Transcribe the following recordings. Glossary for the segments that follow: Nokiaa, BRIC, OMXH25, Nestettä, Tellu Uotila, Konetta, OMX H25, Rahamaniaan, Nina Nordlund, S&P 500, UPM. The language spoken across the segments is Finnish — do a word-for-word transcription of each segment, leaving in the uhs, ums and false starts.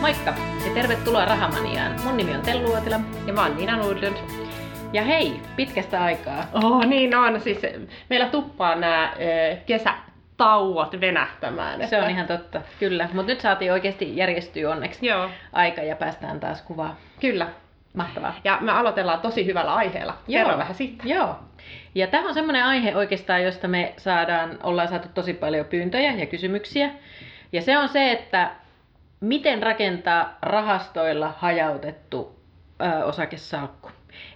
Moikka ja tervetuloa Rahamaniaan. Mun nimi on Tellu Uotila. Ja mä oon Nina Nordlund. Ja hei, pitkästä aikaa. Oh, niin on. Siis meillä tuppaa nämä kesätauot venähtämään. Että... Se on ihan totta, kyllä. Mutta nyt saatiin oikeasti järjestyä onneksi Joo. aika ja päästään taas kuvaan. Kyllä. Mahtavaa. Ja me aloitellaan tosi hyvällä aiheella. Joo. Kerro vähän siitä. Joo. Ja tämä on semmoinen aihe oikeastaan, josta me saadaan, ollaan saatu tosi paljon pyyntöjä ja kysymyksiä. Ja se on se, että miten rakentaa rahastoilla hajautettu ö, osakesalkku.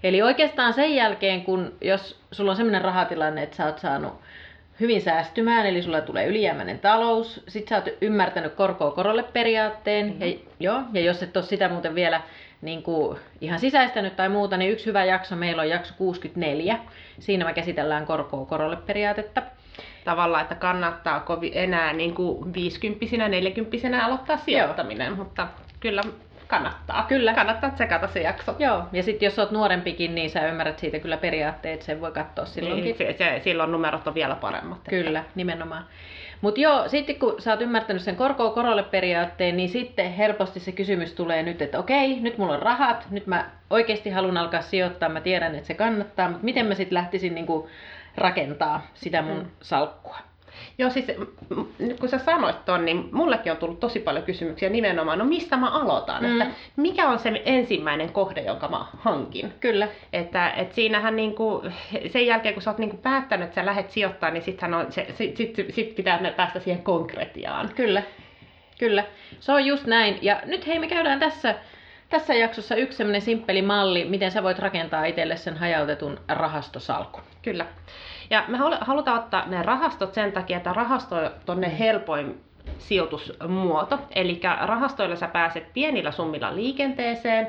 Eli oikeastaan sen jälkeen, kun jos sulla on sellainen rahatilanne, että sä oot saanut hyvin säästymään, eli sulla tulee ylijäämäinen talous, sit sä oot ymmärtänyt korkoa korolle periaatteen, mm-hmm. ja, joo, ja jos et ole sitä muuten vielä niin kuin ihan sisäistänyt tai muuta, niin yksi hyvä jakso meillä on jakso kuusikymmentäneljä. Siinä me käsitellään korkoa korolle periaatetta. Tavallaan, että kannattaako enää niin kuin viisikymppisinä, neljäkymppisinä aloittaa sijoittaminen, Joo. mutta kyllä kannattaa. Kyllä. Kannattaa tsekata se jakso. Joo, ja sitten jos olet nuorempikin, niin sä ymmärrät siitä kyllä periaatteet, sen voi katsoa silloinkin. Niin, se, se, silloin numerot on vielä paremmat. Kyllä, että. Nimenomaan. Mutta joo, sitten kun sä oot ymmärtänyt sen korkoa korolle periaatteen, niin sitten helposti se kysymys tulee nyt, että okei, nyt mulla on rahat, nyt mä oikeasti haluan alkaa sijoittaa, mä tiedän, että se kannattaa, mutta miten mä sitten lähtisin niinku rakentaa sitä mun mm. salkkua. Joo, siis nyt kun sä sanoit ton, niin mullekin on tullut tosi paljon kysymyksiä nimenomaan, no mistä mä aloitan, mm. että mikä on se ensimmäinen kohde, jonka mä hankin. Kyllä. Että et siinähän niinku, sen jälkeen kun sä oot niinku päättänyt, että sä lähdet sijoittamaan, niin sithän on, se, sit, sit, sit pitää päästä siihen konkretiaan. Kyllä, kyllä. Se on just näin. Ja nyt hei, me käydään tässä, tässä jaksossa yksi sellainen simppeli malli, miten sä voit rakentaa itselle sen hajautetun rahastosalkun. Kyllä. Ja me halutaan ottaa ne rahastot sen takia, että rahasto on ne helpoin sijoitusmuoto. Eli rahastoilla sä pääset pienillä summilla liikenteeseen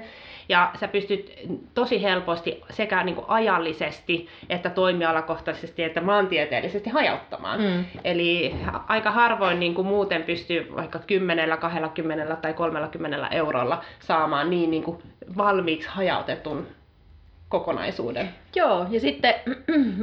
ja sä pystyt tosi helposti sekä niin kuin ajallisesti että toimialakohtaisesti että maantieteellisesti hajauttamaan. Mm. Eli aika harvoin niin kuin muuten pystyy vaikka kymmenellä, kaksikymmentä tai kolmekymmentä eurolla saamaan niin, niin kuin valmiiksi hajautetun kokonaisuuden. Joo, ja sitten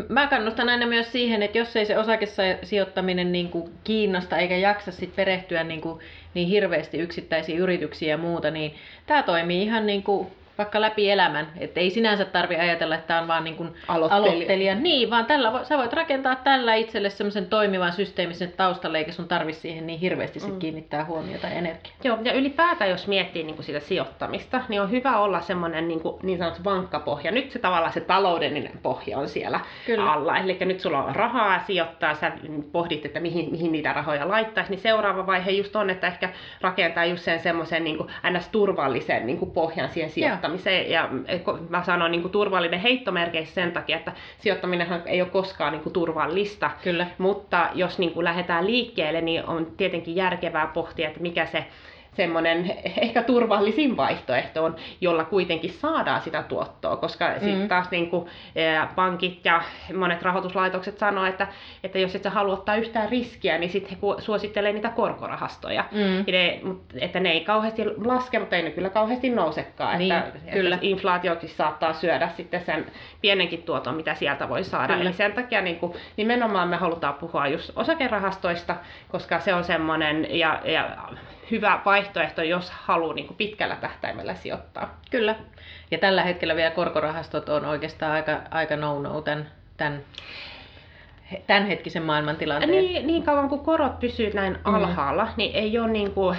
mä kannustan aina myös siihen, että jos ei se osakesijoittaminen niin kuin kiinnosta eikä jaksa sit perehtyä niin kuin niin hirveästi yksittäisiin yrityksiin ja muuta, niin tää toimii ihan niin kuin vaikka läpi elämän. Et ei sinänsä tarvi ajatella, että tää on vaan niin kuin aloittelija. aloittelija. Niin, vaan tällä, sä voit rakentaa tällä itselle semmoisen toimivan systeemisen taustalle, eikä sun tarvi siihen niin hirveästi sit mm. kiinnittää huomiota ja energiaa. Joo, ja ylipäätään jos miettii niin kuin sitä sijoittamista, niin on hyvä olla semmoinen niin, niin sanottu vankka pohja. Nyt se tavallaan se taloudellinen pohja on siellä Kyllä. alla. Eli nyt sulla on rahaa sijoittaa, sä pohdit, että mihin, mihin niitä rahoja laittaisi, niin seuraava vaihe just on, että ehkä rakentaa just sen semmoisen niin kuin ns. Turvallisen niin kuin pohjan siihen sijoittamiseen. Ja mä sanon niin kuin turvallinen heittomerkeissä sen takia, että sijoittaminenhan ei ole koskaan niin kuin turvallista. Kyllä. Mutta jos niin kuin lähdetään liikkeelle, niin on tietenkin järkevää pohtia, että mikä se semmoinen ehkä turvallisin vaihtoehto on, jolla kuitenkin saadaan sitä tuottoa, koska mm-hmm. sitten taas niin kuin, ä, pankit ja monet rahoituslaitokset sanoo, että, että jos et sä halua ottaa yhtään riskiä, niin sitten he suosittelee niitä korkorahastoja. Mm-hmm. Ne, että ne ei kauheasti laske, mutta ei ne kyllä kauheasti nousekaan. Niin, että, että inflaatiokin saattaa syödä sitten sen pienenkin tuoton, mitä sieltä voi saada. Kyllä. Eli sen takia niin kuin, nimenomaan me halutaan puhua just osakerahastoista, koska se on semmoinen ja, ja hyvä vaihtoehto, jos haluaa niin kuin pitkällä tähtäimellä sijoittaa. Kyllä. Ja tällä hetkellä vielä korkorahastot on oikeastaan aika, aika no-no tämän, tämän, tämän hetkisen maailmantilanteen. Niin, niin kauan kuin korot pysyvät näin mm. alhaalla, niin ei ole niin kuin,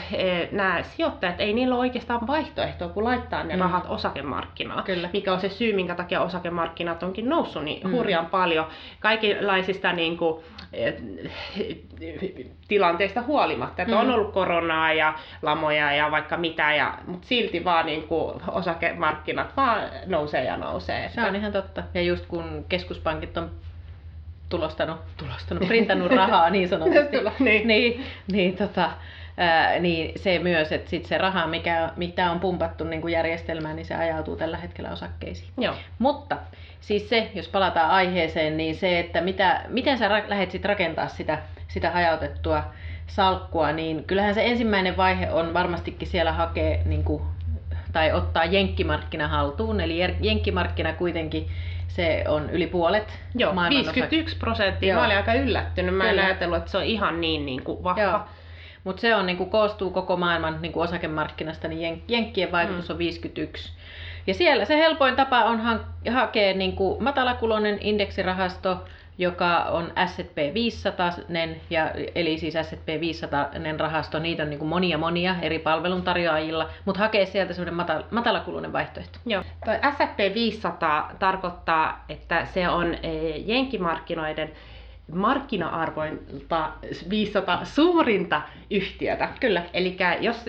nämä sijoittajat, ei niillä ole oikeastaan vaihtoehtoa, kun laittaa ne mm. rahat osakemarkkinaan. Kyllä. Mikä on se syy, minkä takia osakemarkkinat onkin noussut niin hurjan mm. paljon. Kaikenlaisista niin kuin, tilanteista huolimatta, että mm-hmm. on ollut koronaa ja lamoja ja vaikka mitä, ja, mutta silti vaan niin kuin osakemarkkinat vaan nousee ja nousee. Että. Se on ihan totta. Ja just kun keskuspankit on tulostanut, tulostanut printannut rahaa niin sanotusti, niin, niin, niin, tota, ää, niin se myös, että sit se raha, mikä, mitä on pumpattu niin kuin järjestelmään, niin se ajautuu tällä hetkellä osakkeisiin. Joo. Mutta siis se, jos palataan aiheeseen, niin se, että mitä, miten sä ra- lähdet sit rakentaa sitä, sitä hajautettua salkkua, niin kyllähän se ensimmäinen vaihe on varmastikin siellä hakea niin kuin, tai ottaa jenkkimarkkina haltuun. Eli jenkkimarkkina kuitenkin se on yli puolet maailman osa. viisikymmentäyksi prosenttia. Mä olin aika yllättynyt. Mä en ajatellut, että se on ihan niin, niin kuin vahva. Joo. Mutta se on, niin kuin koostuu koko maailman niin kuin osakemarkkinasta, niin jenkkien vaikutus mm. on viisikymmentäyksi. Ja siellä se helpoin tapa on hank- hakea niin kuin matalakuloinen indeksirahasto, joka on S and P viisisataa, ja, eli siis S and P viisisataa rahasto, niitä on niin kuin monia monia eri palveluntarjoajilla, mutta hakee sieltä semmoinen matal- matalakuluinen vaihtoehto. Joo. Tuo S and P viisisataa tarkoittaa, että se on jenkkimarkkinoiden markkina-arvointa viisisataa suurinta yhtiötä. Kyllä. Elikkä jos,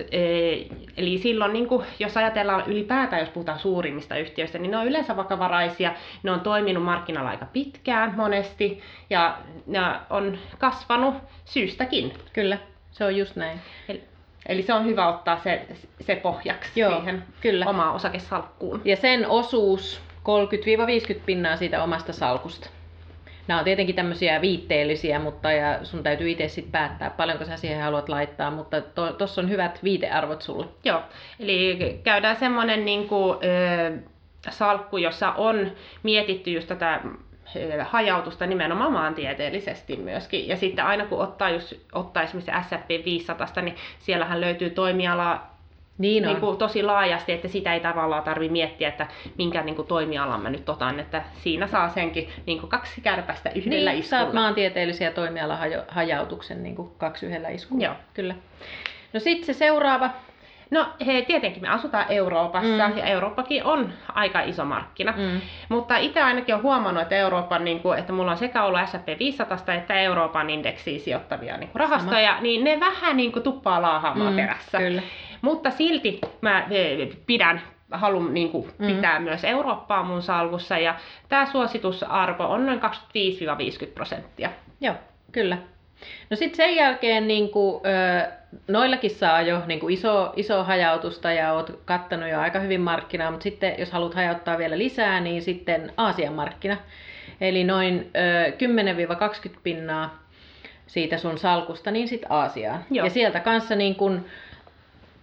eli silloin, niin kun, jos ajatellaan ylipäätään, jos puhutaan suurimmista yhtiöistä, niin ne on yleensä vakavaraisia, ne on toiminut markkinalla aika pitkään monesti, ja ne on kasvanut syystäkin. Kyllä, se on just näin. Eli, eli se on hyvä ottaa se, se pohjaksi. Joo, siihen kyllä. Omaan osakesalkkuun. Ja sen osuus kolmekymmentä viisikymmentä pinnaa siitä omasta salkusta. Nämä on tietenkin tämmöisiä viitteellisiä, mutta ja sun täytyy itse sitten päättää, paljonko sä siihen haluat laittaa, mutta tuossa on hyvät viitearvot sulle. Joo, eli käydään semmoinen niin kuin, ö, salkku, jossa on mietitty just tätä ö, hajautusta nimenomaan maantieteellisesti myöskin. Ja sitten aina kun ottaa, just, ottaa esimerkiksi S and P viisisataa, niin siellähän löytyy toimialaa. Niin on. Niin kuin tosi laajasti, että sitä ei tavallaan tarvitse miettiä, että minkä niin kuin toimialan mä nyt otan, että siinä saa senkin niin kuin kaksi kärpästä yhdellä niin, iskulla. Niin, saat maantieteellisiä toimialan hajautuksen niin kuin kaksi yhdellä iskulla. Joo. Kyllä. No sitten se seuraava. No he, tietenkin me asutaan Euroopassa mm. ja Eurooppakin on aika iso markkina, mm. mutta itse ainakin olen huomannut, että, Euroopan, niin kuin, että mulla on sekä ollut S and P viisisataa että Euroopan indeksiin sijoittavia niin kuin rahastoja, sama. Niin ne vähän niin kuin tuppaa laahaamaan mm. perässä. Kyllä. Mutta silti mä pidän, haluan niin kuin pitää mm. myös Eurooppaa mun salkussa, ja tämä suositusarvo on noin kaksikymmentäviisi viisikymmentä prosenttia. Joo, kyllä. No sitten sen jälkeen niin kuin, noillakin saa jo niin kuin iso, iso hajautusta ja oot kattanut jo aika hyvin markkinaa, mutta sitten jos haluat hajauttaa vielä lisää, niin sitten Aasian markkina. Eli noin kymmenen kaksikymmentä pinnaa siitä sun salkusta, niin sitten Aasiaan. Joo. Ja sieltä kanssa niin kuin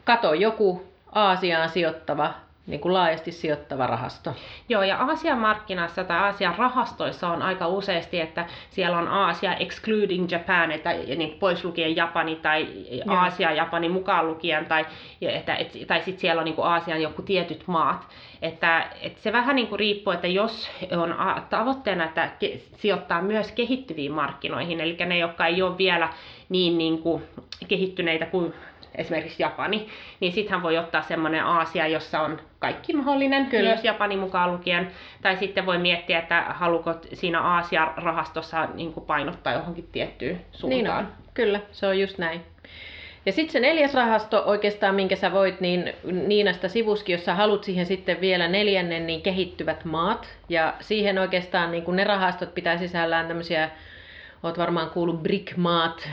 kato joku Aasiaan sijoittava, niin kuin laajasti sijoittava rahasto. Joo, ja Aasian markkinassa tai Aasian rahastoissa on aika useasti, että siellä on Aasia excluding Japan, että niin pois lukien Japani, tai Aasia Japani mukaan lukien, tai, että, et, tai sitten siellä on niin kuin Aasian joku tietyt maat. Että, että se vähän niin kuin riippuu, että jos on tavoitteena, että ke, sijoittaa myös kehittyviin markkinoihin, eli ne, jotka ei ole vielä niin, niin kuin kehittyneitä kuin esimerkiksi Japani, niin sittenhän voi ottaa semmoinen Aasia, jossa on kaikki mahdollinen, kyllä, myös Japani mukaan lukien. Tai sitten voi miettiä, että haluatko siinä Aasia-rahastossa niin kuin painottaa johonkin tiettyyn suuntaan. Niin, kyllä, se on just näin. Ja sitten se neljäs rahasto oikeastaan, minkä sä voit, niin Niinasta sivuskin, jos sä haluat siihen sitten vielä neljännen, niin kehittyvät maat. Ja siihen oikeastaan niin kun ne rahastot pitää sisällään tämmöisiä, oot varmaan kuullut B R I C-maat,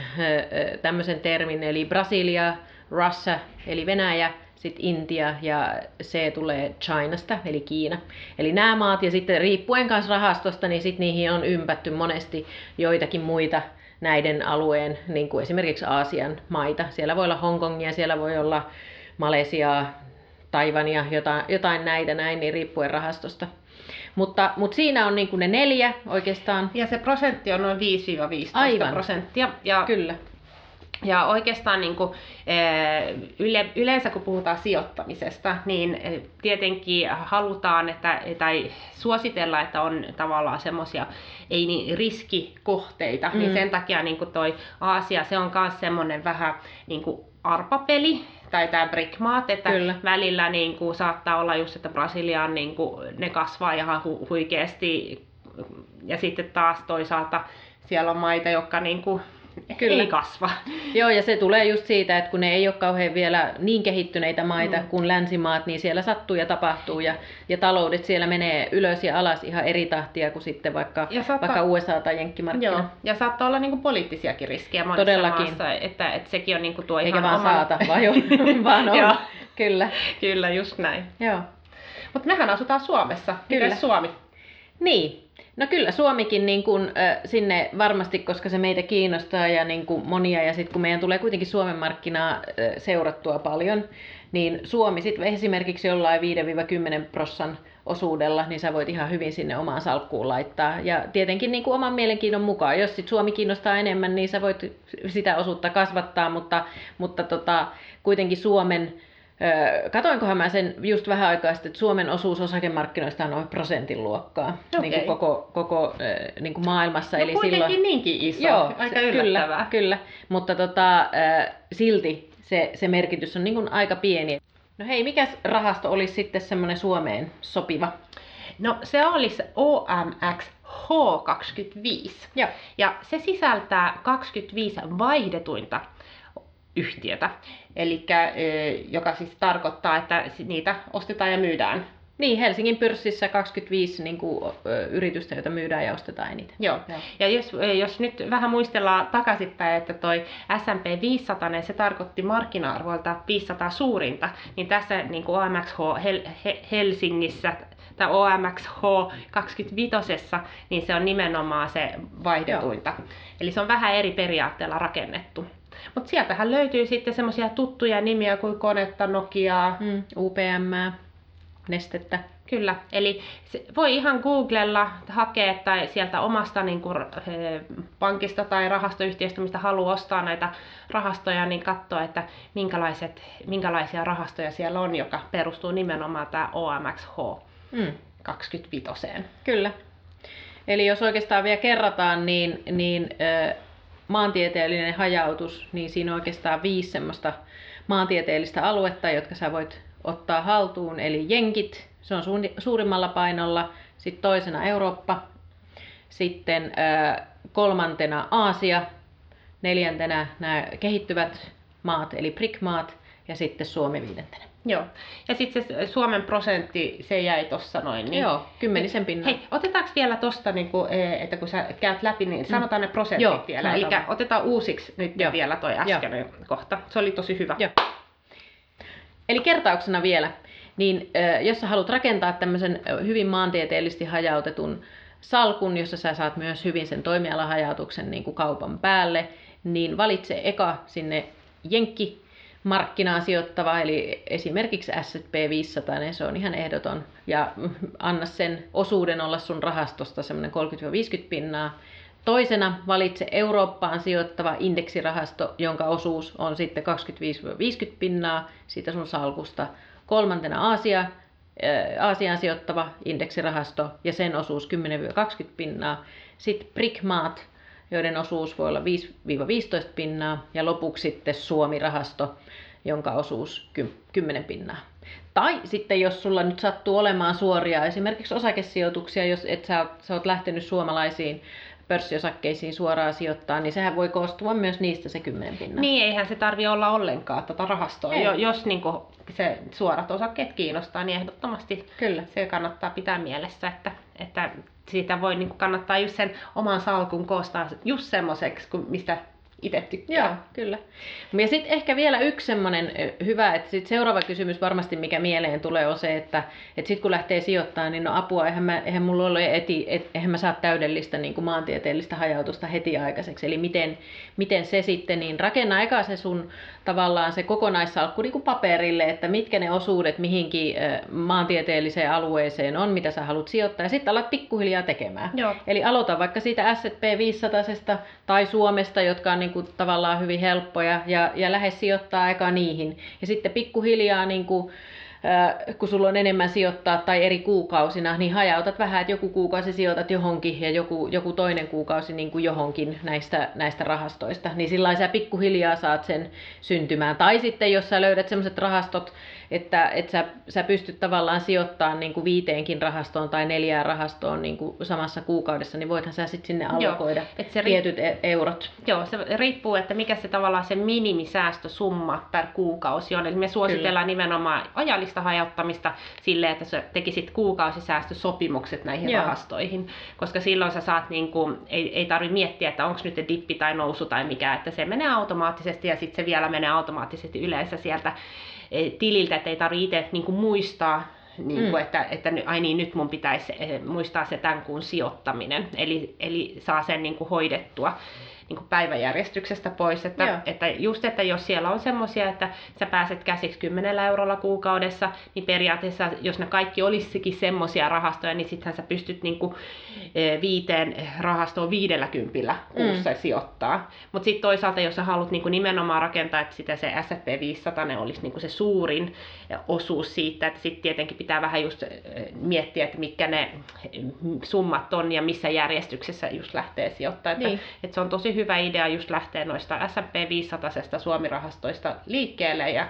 tämmöisen termin, eli Brasilia, Russia, eli Venäjä, sitten Intia, ja se tulee Chinasta, eli Kiina. Eli nämä maat, ja sitten riippuen kanssa rahastosta, niin sitten niihin on ympätty monesti joitakin muita näiden alueen, niin kuin esimerkiksi Aasian maita. Siellä voi olla Hongkongia, siellä voi olla Malesiaa, Taivania, jotain, jotain näitä näin, niin riippuen rahastosta. Mutta, mutta siinä on niin kuin ne neljä oikeastaan. Ja se prosentti on noin viisi viisitoista prosenttia. Ja, kyllä. Ja oikeastaan niin kuin, yle, yleensä kun puhutaan sijoittamisesta, niin tietenkin halutaan, että, tai suositella, että on tavallaan semmoisia ei niin riskikohteita. Mm. Niin sen takia niin kuin toi Aasia, se on myös semmoinen vähän niin kuin arpapeli. Tai tämä B R I C-maat, että kyllä, välillä niin kuin saattaa olla just, että Brasiliaan niin kuin ne kasvaa ihan hu- huikeasti, ja sitten taas toisaalta siellä on maita, jotka niin kuin kyllä ei kasva. Joo, ja se tulee just siitä, että kun ne ei ole kauhean vielä niin kehittyneitä maita mm. kuin länsimaat, niin siellä sattuu ja tapahtuu, ja, ja taloudet siellä menee ylös ja alas ihan eri tahtia kuin sitten vaikka, saattaa, vaikka U S A tai jenkkimarkkina. Joo, ja saattaa olla niinku poliittisiakin riskejä monissa, todellakin, maassa, että, että sekin on niinku tuo eikä ihan oman... Eikä vaan oman... saata, vaan, vaan on. Joo. Kyllä. Kyllä, just näin. Joo. Mutta mehän asutaan Suomessa. Kyllä. Mites Suomi? Niin. No kyllä Suomikin niin kun, äh, sinne varmasti, koska se meitä kiinnostaa ja niin kun monia, ja sitten kun meidän tulee kuitenkin Suomen markkinaa äh, seurattua paljon, niin Suomi sitten esimerkiksi jollain viidestä kymmeneen prosenttiin osuudella, niin sä voit ihan hyvin sinne omaan salkkuun laittaa. Ja tietenkin niin kuin oman mielenkiinnon mukaan. Jos sit Suomi kiinnostaa enemmän, niin sä voit sitä osuutta kasvattaa, mutta, mutta tota, kuitenkin Suomen, öö, katoinkohan mä sen just vähän aikaa sitten, että Suomen osuus osakemarkkinoista on noin prosentin luokkaa okay. niin kuin koko, koko niin kuin maailmassa. No, eli kuitenkin silloin, niinkin iso, joo, aika yllättävää. Kyllä, kyllä. Mutta tota, öö, silti se, se merkitys on niin kuin aika pieni. No hei, mikä rahasto olisi sitten semmoinen Suomeen sopiva? No se olisi O M X H kaksikymmentäviisi. Joo. Ja se sisältää kaksikymmentäviisi vaihdetuinta yhtiötä, eli joka siis tarkoittaa, että niitä ostetaan ja myydään. Niin, Helsingin pörssissä kaksikymmentäviisi niin kuin, ö, yritystä, joita myydään ja ostetaan eniten. Joo. Joo. Ja jos, jos nyt vähän muistellaan takaisinpäin, että toi S and P viisisataa, se tarkoitti markkina-arvoilta viisisataa suurinta, niin tässä niin kuin O M X H Hel, He, Helsingissä tai O M X H kaksikymmentäviisi, niin se on nimenomaan se vaihdetuinta. Joo. Eli se on vähän eri periaatteella rakennettu. Mutta sieltähän löytyy sitten semmoisia tuttuja nimiä kuin Konetta, Nokiaa, mm, U P M, Nestettä. Kyllä, eli voi ihan googlella, hakea tai sieltä omasta niin kuin, pankista tai rahastoyhtiöstä, mistä haluaa ostaa näitä rahastoja, niin katsoa, että minkälaiset, minkälaisia rahastoja siellä on, joka perustuu nimenomaan tämä O M X H kaksikymmentäviisi. Mm. Kyllä, eli jos oikeastaan vielä kerrataan, niin, niin äh, maantieteellinen hajautus, niin siinä on oikeastaan viisi semmoista maantieteellistä aluetta, jotka sä voit ottaa haltuun, eli jenkit, se on suurimmalla painolla, sitten toisena Eurooppa, sitten ää, kolmantena Aasia, neljäntenä nämä kehittyvät maat, eli B R I C-maat, ja sitten Suomi viidentenä. Joo, ja sitten se Suomen prosentti, se jäi tuossa noin. Niin... Joo, kymmenisen pinnan. Hei, otetaanko vielä tuosta, niin että kun sä käyt läpi, niin sanotaan ne prosentit mm. vielä. Eli otetaan uusiksi nyt Joo. vielä toi äskeinen Joo. kohta. Se oli tosi hyvä. Joo. Eli kertauksena vielä, niin jos sä haluat rakentaa tämmöisen hyvin maantieteellisesti hajautetun salkun, jossa sä saat myös hyvin sen toimialahajautuksen niin kuin kaupan päälle, niin valitse eka sinne jenkkimarkkinaan sijoittava, eli esimerkiksi S and P viisisataa, niin se on ihan ehdoton, ja anna sen osuuden olla sun rahastosta semmoinen kolmekymmentä viisikymmentä pinnaa. Toisena valitse Eurooppaan sijoittava indeksirahasto, jonka osuus on sitten kaksikymmentäviisi viisikymmentä pinnaa siitä sun salkusta. Kolmantena Aasia, Aasiaan sijoittava indeksirahasto ja sen osuus kymmenen kaksikymmentä pinnaa. Sitten B R I C-maat, joiden osuus voi olla viisi viisitoista pinnaa. Ja lopuksi sitten Suomi-rahasto, jonka osuus kymmenen pinnaa. Tai sitten jos sulla nyt sattuu olemaan suoria esimerkiksi osakesijoituksia, jos et sä, sä oot lähtenyt suomalaisiin pörssiosakkeisiin suoraan sijoittaa, niin sehän voi koostua myös niistä se kymmenen pinnaa. Niin, eihän se tarvitse olla ollenkaan tota rahastoa. Jo, jos niin kuin, se suorat osakkeet kiinnostaa, niin ehdottomasti Kyllä. se kannattaa pitää mielessä, että, että siitä voi niin kuin, kannattaa just sen oman salkun koostaa just semmoiseksi, mistä itse tykkää. Joo, kyllä. Ja sitten ehkä vielä yksi semmoinen hyvä, että sit seuraava kysymys varmasti mikä mieleen tulee on se, että et sitten kun lähtee sijoittamaan, niin no apua, eihän, mä, eihän mulla ole eti, et, eihän mä saa täydellistä niin kuin maantieteellistä hajautusta heti aikaiseksi. Eli miten, miten se sitten, niin rakenna eka se sun tavallaan se kokonaissalkku niin kuin paperille, että mitkä ne osuudet mihinkin maantieteelliseen alueeseen on, mitä sä haluat sijoittaa, ja sitten alat pikkuhiljaa tekemään. Joo. Eli aloita vaikka siitä S and P viisisataa tai Suomesta, jotka on niin Niin tavallaan hyvin helppoja ja, ja lähde sijoittaa aika niihin. Ja sitten pikkuhiljaa, niin kuin, äh, kun sulla on enemmän sijoittaa tai eri kuukausina, niin hajautat vähän, että joku kuukausi sijoitat johonkin ja joku, joku toinen kuukausi niin kuin johonkin näistä, näistä rahastoista. Niin sillain sä pikkuhiljaa saat sen syntymään. Tai sitten jos sä löydät sellaiset rahastot, että et sä, sä pystyt tavallaan sijoittamaan niin kuin viiteenkin rahastoon tai neljään rahastoon niin kuin samassa kuukaudessa, niin voithan sä sitten sinne allokoida joo, et se tietyt ri- e- eurot. Joo, se riippuu, että mikä se tavallaan se minimisäästösumma per kuukausi on. Eli me suositellaan Kyllä. nimenomaan ajallista hajauttamista silleen, että sä tekisit kuukausisäästösopimukset näihin joo. rahastoihin, koska silloin sä saat, niin kuin, ei, ei tarvitse miettiä, että onko nyt dippi tai nousu tai mikä, että se menee automaattisesti ja sitten se vielä menee automaattisesti yleensä sieltä tililtä, että ei tarvitse itse niin kuin muistaa niin kuin, mm. että, että ai niin, nyt mun pitäisi muistaa se tämän kuun sijoittaminen. Eli, eli saa sen niin kuin hoidettua niin kuin päiväjärjestyksestä pois. Että, että just, että jos siellä on semmoisia, että sä pääset käsiksi kymmenellä eurolla kuukaudessa, niin periaatteessa, jos ne kaikki olisikin semmoisia rahastoja, niin sittenhän sä pystyt niin kuin viiteen rahastoon viidelläkympillä kuussa mm. sijoittaa. Mutta sitten toisaalta, jos sä haluat niin kuin nimenomaan rakentaa, että sitä se S and P viisisataa ne olisi niin kuin se suurin osuus siitä, että sitten tietenkin pitää vähän just miettiä, että mitkä ne summat on ja missä järjestyksessä just lähtee sijoittaa. Niin. Että, että se on tosi hyvä idea just lähteä noista S and P viisisataa Suomi-rahastoista liikkeelle, ja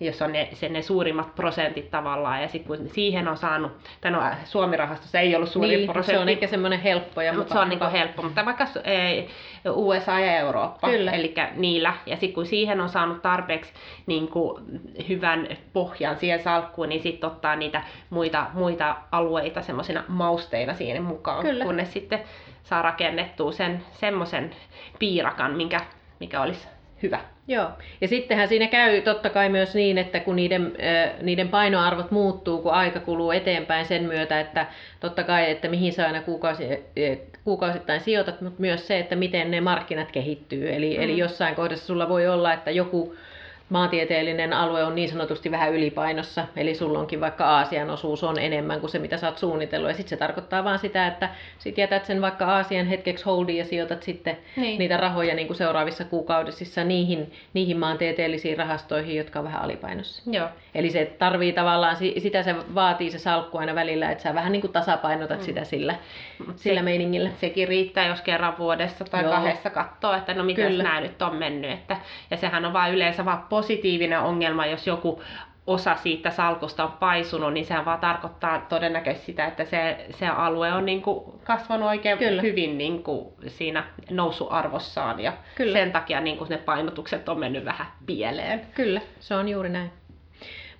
jos on ne, sen ne suurimmat prosentit tavallaan, ja sitten kun siihen on saanut, tai no Suomi-rahastossa ei ollut suuri niin, prosentti. Se on ehkä semmoinen helppo. Ja mutta se on niinku helppo, mutta vaikka ei, U S A ja Eurooppa, eli niillä, ja sitten kun siihen on saanut tarpeeksi niinku hyvän pohjan siihen salkkuun, niin sitten ottaa niitä muita, muita alueita semmoisina mausteina siihen mukaan, kyllä. kunnes sitten saa rakennettua sen semmoisen piirakan, minkä, mikä olisi hyvä. Joo, ja sittenhän siinä käy totta kai myös niin, että kun niiden, äh, niiden painoarvot muuttuu, kun aika kuluu eteenpäin sen myötä, että totta kai, että mihin sä aina kuukausi, äh, kuukausittain sijoitat, mutta myös se, että miten ne markkinat kehittyy. Eli, mm-hmm. eli jossain kohdassa sulla voi olla, että joku maantieteellinen alue on niin sanotusti vähän ylipainossa, eli sulla onkin vaikka Aasian osuus on enemmän kuin se, mitä sä oot suunnitellut, ja sitten se tarkoittaa vaan sitä, että sit jätät sen vaikka Aasian hetkeksi holdiin ja sijoitat sitten niin. niitä rahoja niin kuin seuraavissa kuukaudessa niihin, niihin maantieteellisiin rahastoihin, jotka on vähän alipainossa. Joo. Eli se tarvii tavallaan, sitä se vaatii se salkku aina välillä, että sä vähän niin kuin tasapainotat mm. sitä sillä, sillä se, meiningillä. Sekin riittää, jos kerran vuodessa tai Joo. kahdessa katsoo, että no mitäs nää nyt on mennyt, että, ja sehän on vaan yleensä vaan positiivinen ongelma, jos joku osa siitä salkusta on paisunut, niin sehän vaan tarkoittaa todennäköisesti sitä, että se, se alue on niin kuin kasvanut oikein Kyllä. hyvin niin kuin siinä nousuarvossaan, ja Kyllä. sen takia niin kuin ne painotukset on mennyt vähän pieleen. Kyllä, se on juuri näin.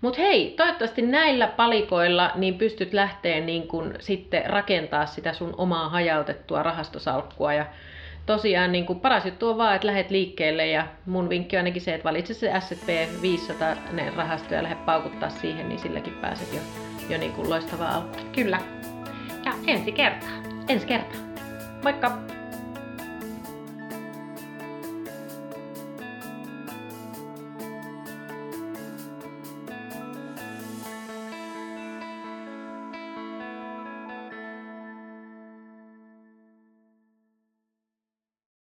Mutta hei, toivottavasti näillä palikoilla niin pystyt lähteä niin kuin sitten rakentaa sitä sun omaa hajautettua rahastosalkkua, ja tosiaan niin kuin paras juttu on vaan, että lähdet liikkeelle, ja mun vinkki on ainakin se, että valitse se S and P viisisataa rahasto ja lähde paukuttaa siihen, niin silläkin pääset jo, jo niin kuin loistavaa alkuun. Kyllä. Ja ensi kertaa. Ensi kertaa. Moikka!